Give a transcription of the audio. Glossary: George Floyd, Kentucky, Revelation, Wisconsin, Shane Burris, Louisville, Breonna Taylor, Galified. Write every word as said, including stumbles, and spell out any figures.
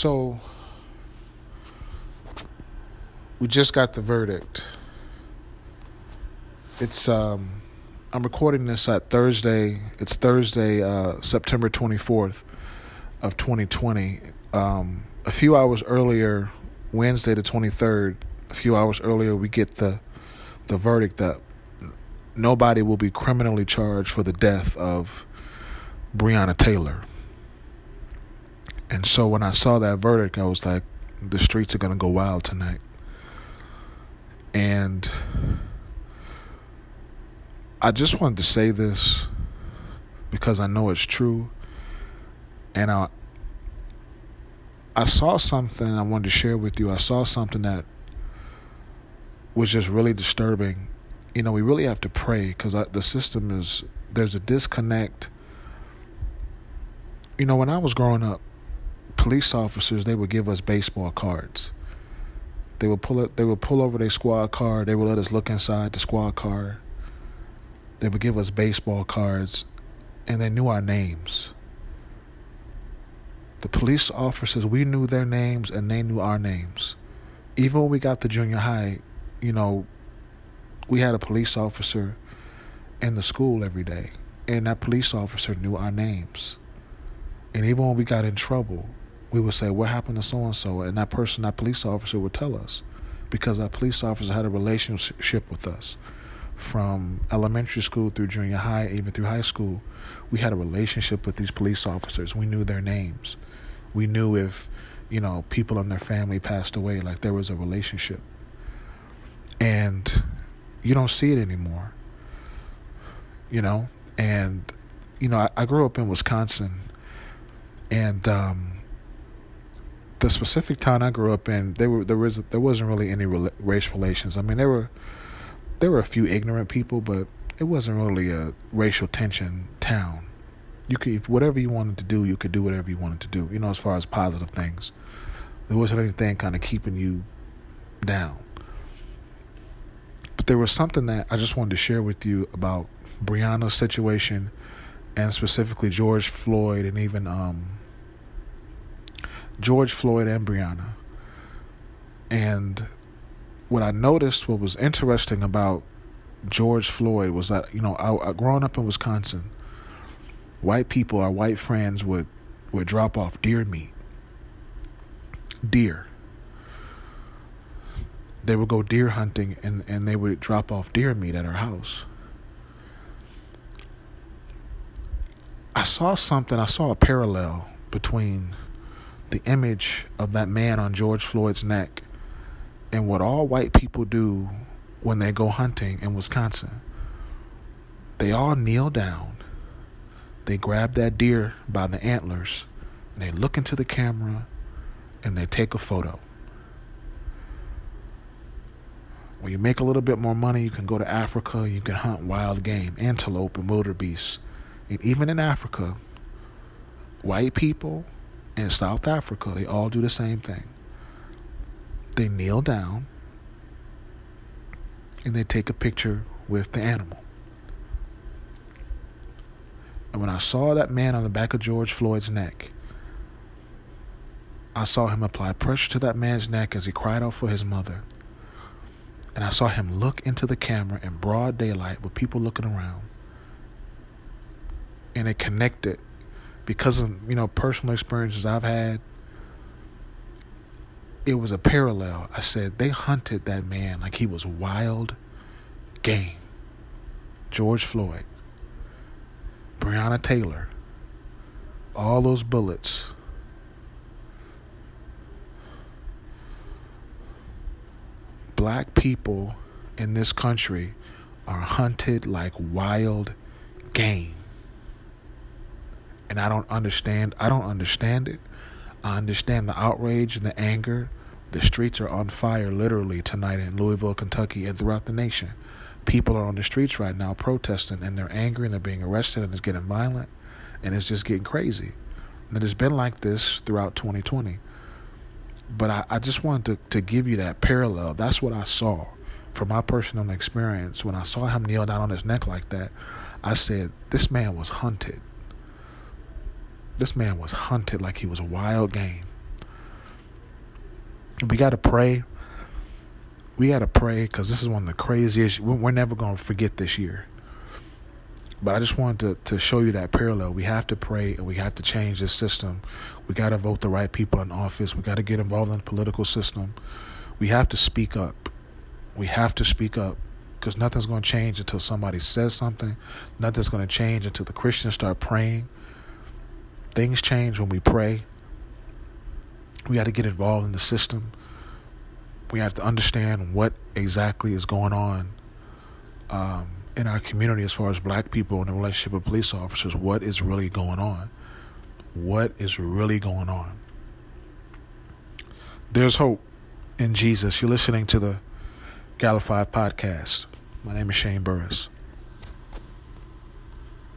So we just got the verdict. It's um, I'm recording this at Thursday. It's Thursday, uh, September twenty-fourth of twenty twenty. Um, a few hours earlier, Wednesday the twenty-third. A few hours earlier, we get the the verdict that nobody will be criminally charged for the death of Breonna Taylor. And so when I saw that verdict, I was like, the streets are going to go wild tonight. And I just wanted to say this because I know it's true. And I, I saw something I wanted to share with you. I saw something that was just really disturbing. You know, we really have to pray because the system is, there's a disconnect. You know, when I was growing up, police officers, they would give us baseball cards. They would pull up, they would pull over their squad car. They would let us look inside the squad car. They would give us baseball cards, and they knew our names. The police officers, we knew their names, and they knew our names. Even when we got to junior high, you know, we had a police officer in the school every day, and that police officer knew our names. And even when we got in trouble, we would say, what happened to so-and-so? And that person, that police officer would tell us, because that police officer had a relationship with us from elementary school through junior high, even through high school. We had a relationship with these police officers. We knew their names. We knew if, you know, people in their family passed away, like there was a relationship. And you don't see it anymore, you know? And, you know, I, I grew up in Wisconsin, and, um, the specific town I grew up in, they were, there was there wasn't really any race relations. I mean, there were there were a few ignorant people, but it wasn't really a racial tension town. You could, if whatever you wanted to do, you could do whatever you wanted to do. You know, as far as positive things, there wasn't anything kind of keeping you down. But there was something that I just wanted to share with you about Breonna's situation, and specifically George Floyd, and even um. George Floyd and Breonna. And what I noticed, what was interesting about George Floyd was that, you know, I, I growing up in Wisconsin, white people, our white friends would, would drop off deer meat. Deer. They would go deer hunting, and, and they would drop off deer meat at our house. I saw something, I saw a parallel between the image of that man on George Floyd's neck and what all white people do when they go hunting in Wisconsin. They all kneel down. They grab that deer by the antlers, and they look into the camera, and they take a photo. When you make a little bit more money, you can go to Africa. You can hunt wild game, antelope and wildebeest. And even in Africa, white people in South Africa, they all do the same thing. They kneel down and they take a picture with the animal. And when I saw that man on the back of George Floyd's neck, I saw him apply pressure to that man's neck as he cried out for his mother. And I saw him look into the camera in broad daylight with people looking around. And it connected. Because of, you know, personal experiences I've had, it was a parallel. I said, they hunted that man like he was wild game. George Floyd, Breonna Taylor, all those bullets. Black people in this country are hunted like wild game. And I don't understand. I don't understand it. I understand the outrage and the anger. The streets are on fire literally tonight in Louisville, Kentucky, and throughout the nation. People are on the streets right now protesting, and they're angry, and they're being arrested, and it's getting violent, and it's just getting crazy. And it's been like this throughout twenty twenty. But I, I just wanted to, to give you that parallel. That's what I saw from my personal experience. When I saw him kneel down on his neck like that, I said, this man was hunted. This man was hunted like he was a wild game. We got to pray. We got to pray because this is one of the craziest. We're never going to forget this year. But I just wanted to, to show you that parallel. We have to pray and we have to change this system. We got to vote the right people in office. We got to get involved in the political system. We have to speak up. We have to speak up because nothing's going to change until somebody says something. Nothing's going to change until the Christians start praying. Things change when we pray. We got to get involved in the system. We have to understand what exactly is going on um, in our community as far as black people and the relationship with police officers. What is really going on? What is really going on? There's hope in Jesus. You're listening to the Galified podcast. My name is Shane Burris.